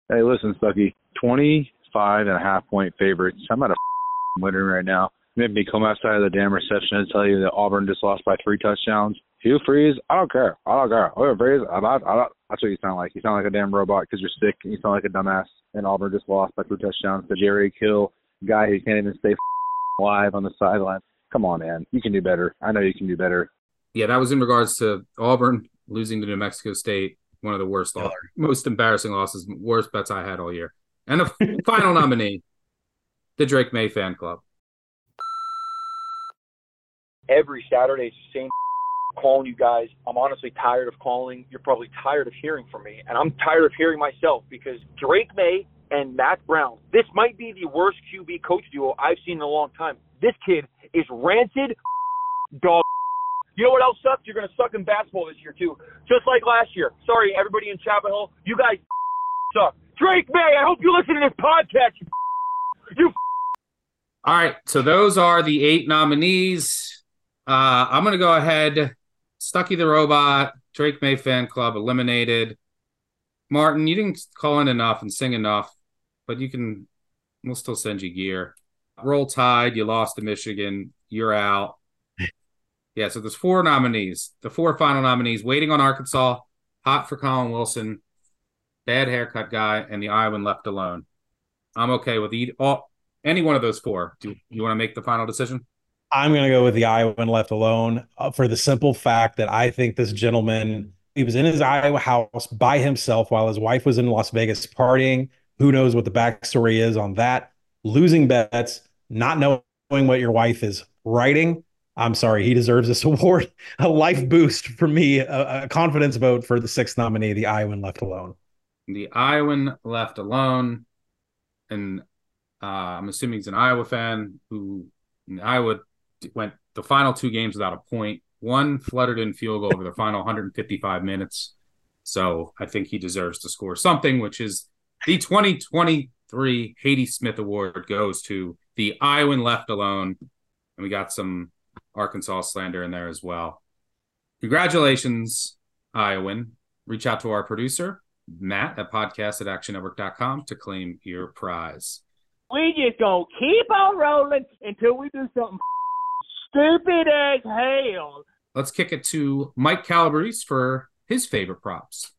Hey, listen, Stucky, twenty-five and a half point favorites. I'm at a winner right now. Made me come outside of the damn reception and tell you that Auburn just lost by three touchdowns. Hugh Freeze, I don't care. I don't care. Hugh Freeze, I don't, I don't. That's what you sound like. You sound like a damn robot because you're sick and you sound like a dumbass. And Auburn just lost by two touchdowns to Jerry Kill, guy who can't even stay alive on the sideline. Come on, man. You can do better. I know you can do better. Yeah, that was in regards to Auburn losing to New Mexico State. One of the worst, loss, most embarrassing losses, worst bets I had all year. And the final nominee, the Drake May fan club. Every Saturday, it's the same calling you guys. I'm honestly tired of calling. You're probably tired of hearing from me. And I'm tired of hearing myself because Drake May and Matt Brown, this might be the worst Q B coach duo I've seen in a long time. This kid is rancid dog. You know what else sucks? You're going to suck in basketball this year, too. Just like last year. Sorry, everybody in Chapel Hill. You guys suck. Drake May, I hope you listen to this podcast. You. you All right, so those are the eight nominees. Uh, I'm going to go ahead. Stucky the Robot, Drake May Fan Club eliminated. Martin, you didn't call in enough and sing enough, but you can. We'll still send you gear. Roll Tide, you lost to Michigan. You're out. Yeah, so there's four nominees, the four final nominees, Waiting on Arkansas, Hot for Colin Wilson, Bad Haircut Guy, and the Iowan Left Alone. I'm okay with either, all, any one of those four. Do you want to make the final decision? I'm going to go with the Iowan Left Alone uh, for the simple fact that I think this gentleman, he was in his Iowa house by himself while his wife was in Las Vegas partying. Who knows what the backstory is on that. Losing bets, not knowing what your wife is writing. I'm sorry, he deserves this award. A life boost for me, a, a confidence vote for the sixth nominee, the Iowan Left Alone. The Iowan Left Alone. And uh, I'm assuming he's an Iowa fan who in Iowa went the final two games without a point. One fluttered in field goal over the final one hundred fifty-five minutes. So I think he deserves to score something, which is the twenty twenty-three Hades Smith Award goes to the Iowan Left Alone. And we got some Arkansas slander in there as well. Congratulations, Iowan. Reach out to our producer, Matt, at podcast at action network dot com to claim your prize. We just gonna keep on rolling until we do something stupid as hell. Let's kick it to Mike Calabrese for his favorite props.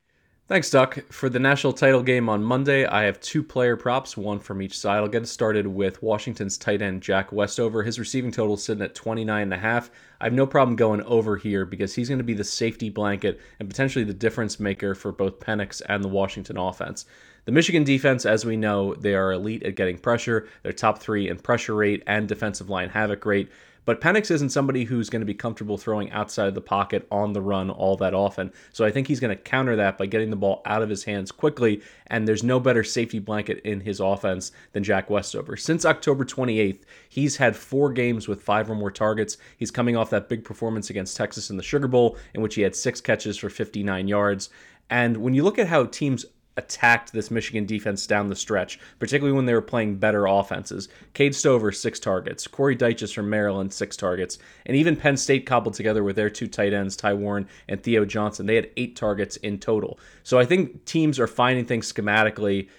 Thanks, Duck. For the national title game on Monday, I have two player props, one from each side. I'll get it started with Washington's tight end, Jack Westover. His receiving total is sitting at twenty-nine and a half. I have no problem going over here because he's going to be the safety blanket and potentially the difference maker for both Penix and the Washington offense. The Michigan defense, as we know, they are elite at getting pressure. They're top three in pressure rate and defensive line havoc rate. But Penix isn't somebody who's going to be comfortable throwing outside the pocket on the run all that often. So I think he's going to counter that by getting the ball out of his hands quickly, and there's no better safety blanket in his offense than Jack Westover. Since October twenty-eighth, he's had four games with five or more targets. He's coming off that big performance against Texas in the Sugar Bowl, in which he had six catches for fifty-nine yards. And when you look at how teams attacked this Michigan defense down the stretch, particularly when they were playing better offenses. Cade Stover, six targets. Corey Dyches from Maryland, six targets. And even Penn State cobbled together with their two tight ends, Ty Warren and Theo Johnson. They had eight targets in total. So I think teams are finding things schematically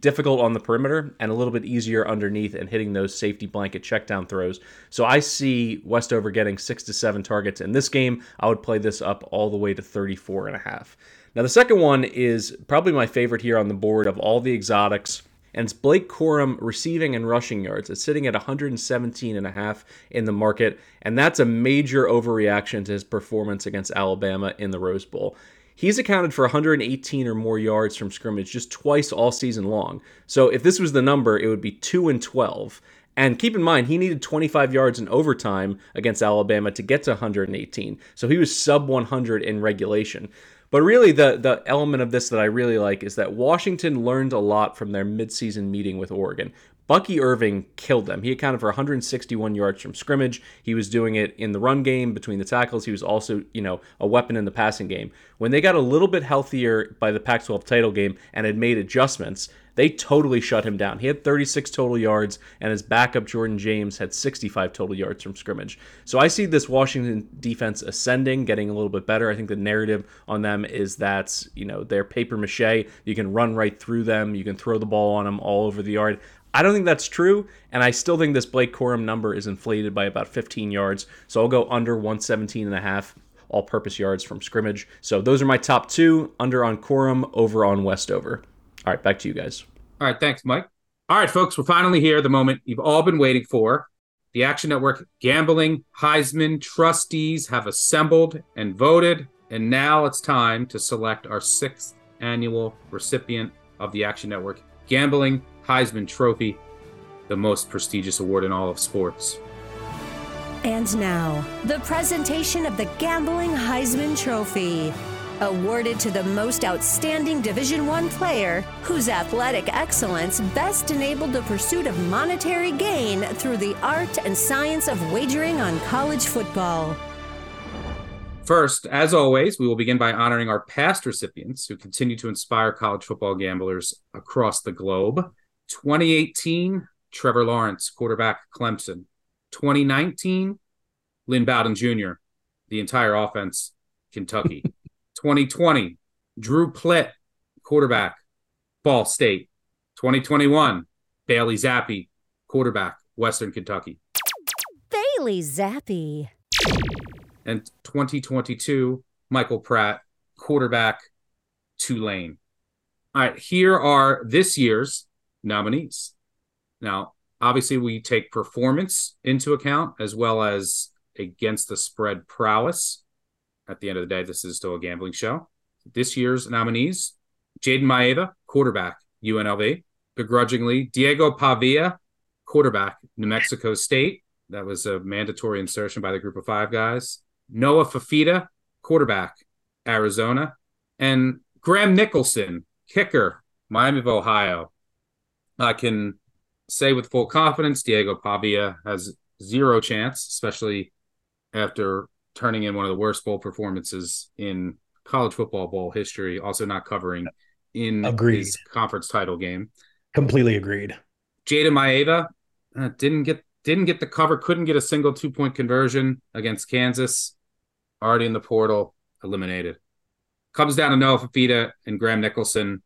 difficult on the perimeter and a little bit easier underneath and hitting those safety blanket checkdown throws. So I see Westover getting six to seven targets in this game. I would play this up all the way to thirty-four and a half. Now, the second one is probably my favorite here on the board of all the exotics, and it's Blake Corum receiving and rushing yards. It's sitting at one hundred seventeen and a half in the market, and that's a major overreaction to his performance against Alabama in the Rose Bowl. He's accounted for one hundred eighteen or more yards from scrimmage just twice all season long. So if this was the number, it would be two and twelve. And keep in mind, he needed twenty-five yards in overtime against Alabama to get to one hundred eighteen. So he was sub one hundred in regulation. But really, the, the element of this that I really like is that Washington learned a lot from their midseason meeting with Oregon. Bucky Irving killed them. He accounted for one hundred sixty-one yards from scrimmage. He was doing it in the run game, between the tackles. He was also, you know, a weapon in the passing game. When they got a little bit healthier by the Pac twelve title game and had made adjustments, they totally shut him down. He had thirty-six total yards, and his backup, Jordan James, had sixty-five total yards from scrimmage. So I see this Washington defense ascending, getting a little bit better. I think the narrative on them is that, you know, they're papier-mâché. You can run right through them. You can throw the ball on them all over the yard. I don't think that's true, and I still think this Blake Corum number is inflated by about fifteen yards. So I'll go under one hundred seventeen and a half all-purpose yards from scrimmage. So those are my top two, under on Corum, over on Westover. All right, back to you guys. All right, thanks, Mike. All right, folks, we're finally here, the moment you've all been waiting for. The Action Network Gambling Heisman trustees have assembled and voted, and now it's time to select our sixth annual recipient of the Action Network Gambling Heisman Trophy, the most prestigious award in all of sports. And now, the presentation of the Gambling Heisman Trophy. awarded to the most outstanding Division I player whose athletic excellence best enabled the pursuit of monetary gain through the art and science of wagering on college football. First, as always, we will begin by honoring our past recipients who continue to inspire college football gamblers across the globe. twenty eighteen, Trevor Lawrence, quarterback, Clemson. twenty nineteen, Lynn Bowden Junior, the entire offense, Kentucky. twenty twenty, Drew Plitt, quarterback, Ball State. twenty twenty-one, Bailey Zappi, quarterback, Western Kentucky. Bailey Zappi. And twenty twenty-two, Michael Pratt, quarterback, Tulane. All right, here are this year's nominees. Now, obviously, we take performance into account as well as against the spread prowess. At the end of the day, this is still a gambling show. This year's nominees, Jaden Maeda, quarterback, U N L V. Begrudgingly, Diego Pavia, quarterback, New Mexico State. That was a mandatory insertion by the group of five guys. Noah Fifita, quarterback, Arizona. And Graham Nicholson, kicker, Miami of Ohio. I can say with full confidence, Diego Pavia has zero chance, especially after turning in one of the worst bowl performances in college football bowl history, also not covering in agreed. His conference title game. Completely agreed. Jaden Maeda uh, didn't get Didn't get the cover, couldn't get a single two-point conversion against Kansas. Already in the portal, eliminated. Comes down to Noah Fifita and Graham Nicholson.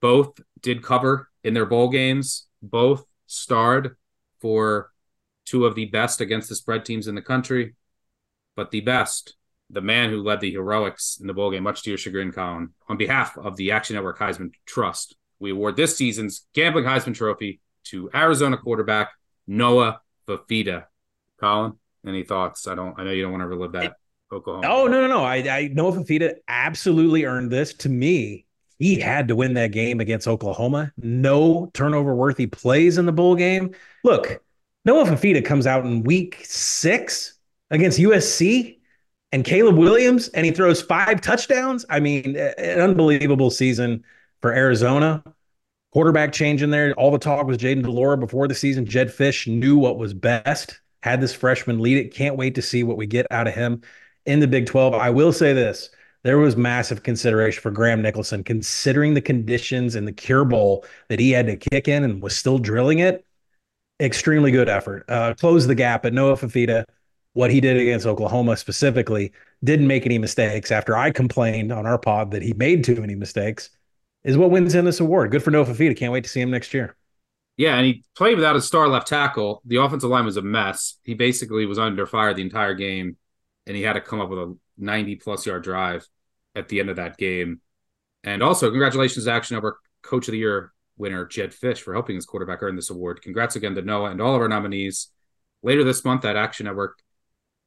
Both did cover in their bowl games. Both starred for two of the best against the spread teams in the country. But the best, the man who led the heroics in the bowl game, much to your chagrin, Colin, on behalf of the Action Network Heisman Trust, we award this season's Gambling Heisman Trophy to Arizona quarterback Noah Fifita. Colin, any thoughts? I don't. I know you don't want to relive that. It, Oklahoma. Oh no, no, no! I, I Noah Fifita absolutely earned this. To me, he had to win that game against Oklahoma. No turnover-worthy plays in the bowl game. Look, Noah Fifita comes out in week six against U S C and Caleb Williams, and he throws five touchdowns. I mean, an unbelievable season for Arizona. Quarterback change in there. All the talk was Jaden DeBoer before the season. Jed Fish knew what was best, had this freshman lead it. Can't wait to see what we get out of him in the Big twelve. I will say this. There was massive consideration for Graham Nicholson, considering the conditions in the Cure Bowl that he had to kick in and was still drilling it. Extremely good effort. Uh, closed the gap, but Noah Fifita, what he did against Oklahoma specifically, didn't make any mistakes after I complained on our pod that he made too many mistakes. Is what wins him this award. Good for Noah Fifita. Can't wait to see him next year. Yeah, and he played without his star left tackle. The offensive line was a mess. He basically was under fire the entire game, and he had to come up with a ninety-plus-yard drive at the end of that game. And also, congratulations to Action Network Coach of the Year winner Jed Fish for helping his quarterback earn this award. Congrats again to Noah and all of our nominees. Later this month at Action Network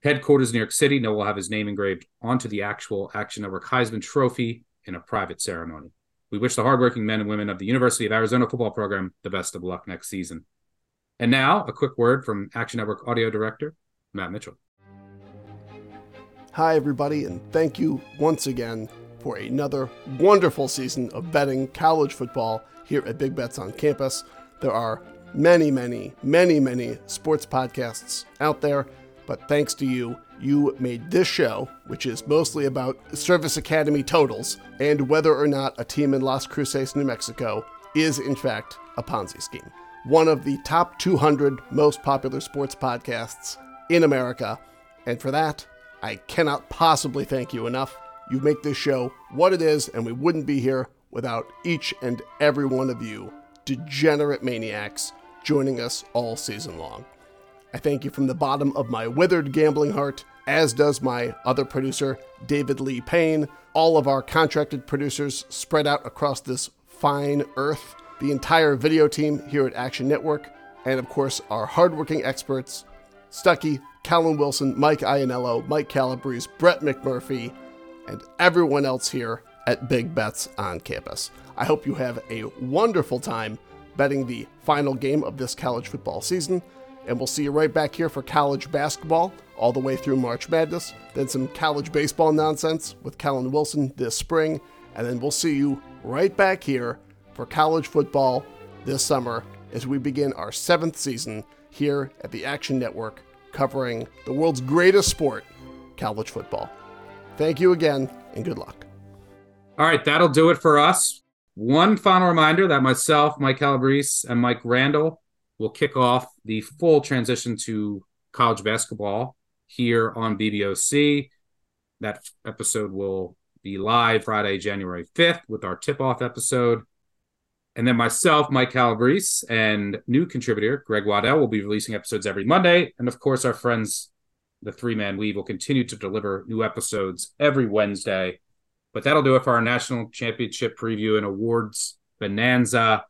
headquarters in New York City, Noah will have his name engraved onto the actual Action Network Heisman Trophy in a private ceremony. We wish the hardworking men and women of the University of Arizona football program the best of luck next season. And now, a quick word from Action Network Audio Director, Matt Mitchell. Hi, everybody, and thank you once again for another wonderful season of betting college football here at Big Bets on Campus. There are many, many, many, many sports podcasts out there, but thanks to you, you made this show, which is mostly about Service Academy totals and whether or not a team in Las Cruces, New Mexico is, in fact, a Ponzi scheme. One of the top two hundred most popular sports podcasts in America. And for that, I cannot possibly thank you enough. You make this show what it is, and we wouldn't be here without each and every one of you degenerate maniacs joining us all season long. I thank you from the bottom of my withered gambling heart, as does my other producer, David Lee Payne, all of our contracted producers spread out across this fine earth, the entire video team here at Action Network, and of course, our hardworking experts, Stuckey, Colin Wilson, Mike Iannello, Mike Calabrese, Brett McMurphy, and everyone else here at Big Bets on Campus. I hope you have a wonderful time betting the final game of this college football season. and we'll see you right back here for college basketball all the way through March Madness, then some college baseball nonsense with Kellen Wilson this spring, and then we'll see you right back here for college football this summer as we begin our seventh season here at the Action Network covering the world's greatest sport, college football. Thank you again, and good luck. All right, that'll do it for us. One final reminder that myself, Mike Calabrese, and Mike Randall will kick off the full transition to college basketball here on B B O C. That episode will be live Friday, January fifth with our tip-off episode. And then myself, Mike Calabrese, and new contributor Greg Waddell will be releasing episodes every Monday. And, of course, our friends, the Three-Man Weave, will continue to deliver new episodes every Wednesday. But that'll do it for our national championship preview and awards bonanza.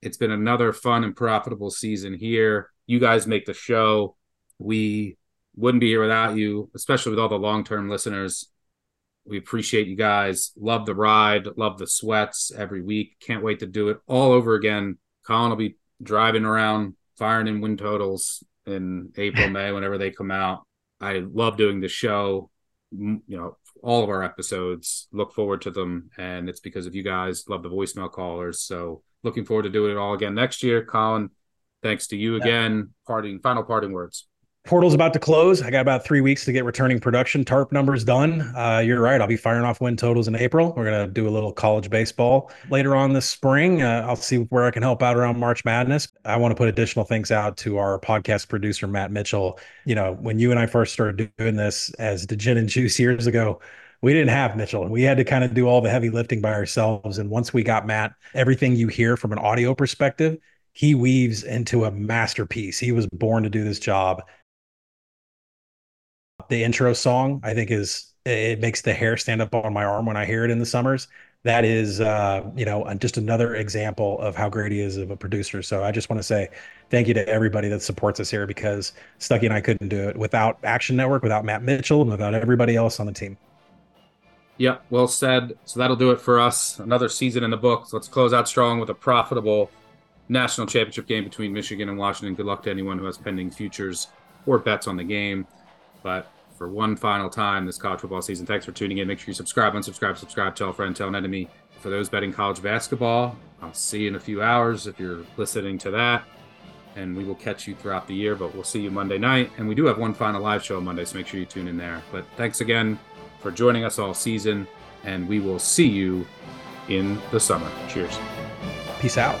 It's been another fun and profitable season here. You guys make the show. We wouldn't be here without you, especially with all the long-term listeners. We appreciate you guys. Love the ride. Love the sweats every week. Can't wait to do it all over again. Colin will be driving around, firing in win totals in April, May, whenever they come out. I love doing the show. You know, all of our episodes. Look forward to them. And it's because of you guys. Love the voicemail callers. So looking forward to doing it all again next year. Colin, thanks to you again. Parting, final parting words. Portal's about to close. I got about three weeks to get returning production T A R P numbers done. Uh, you're right. I'll be firing off win totals in April. We're going to do a little college baseball later on this spring. Uh, I'll see where I can help out around March Madness. I want to put additional things out to our podcast producer, Matt Mitchell. You know, when you and I first started doing this as the Gin and Juice years ago, we didn't have Mitchell. We had to kind of do all the heavy lifting by ourselves. And once we got Matt, everything you hear from an audio perspective, he weaves into a masterpiece. He was born to do this job. The intro song, I think, is it makes the hair stand up on my arm when I hear it in the summers. That is, uh, you know, just another example of how great he is of a producer. So I just want to say thank you to everybody that supports us here, because Stucky and I couldn't do it without Action Network, without Matt Mitchell, and without everybody else on the team. Yeah, well said. So that'll do it for us. Another season in the books. Let's close out strong with a profitable national championship game between Michigan and Washington. Good luck to anyone who has pending futures or bets on the game. But for one final time this college football season, thanks for tuning in. Make sure you subscribe, unsubscribe, subscribe, tell a friend, tell an enemy. For those betting college basketball, I'll see you in a few hours if you're listening to that. And we will catch you throughout the year, but we'll see you Monday night. And we do have one final live show on Monday, so make sure you tune in there. But thanks again for joining us all season, and we will see you in the summer. Cheers. Peace out.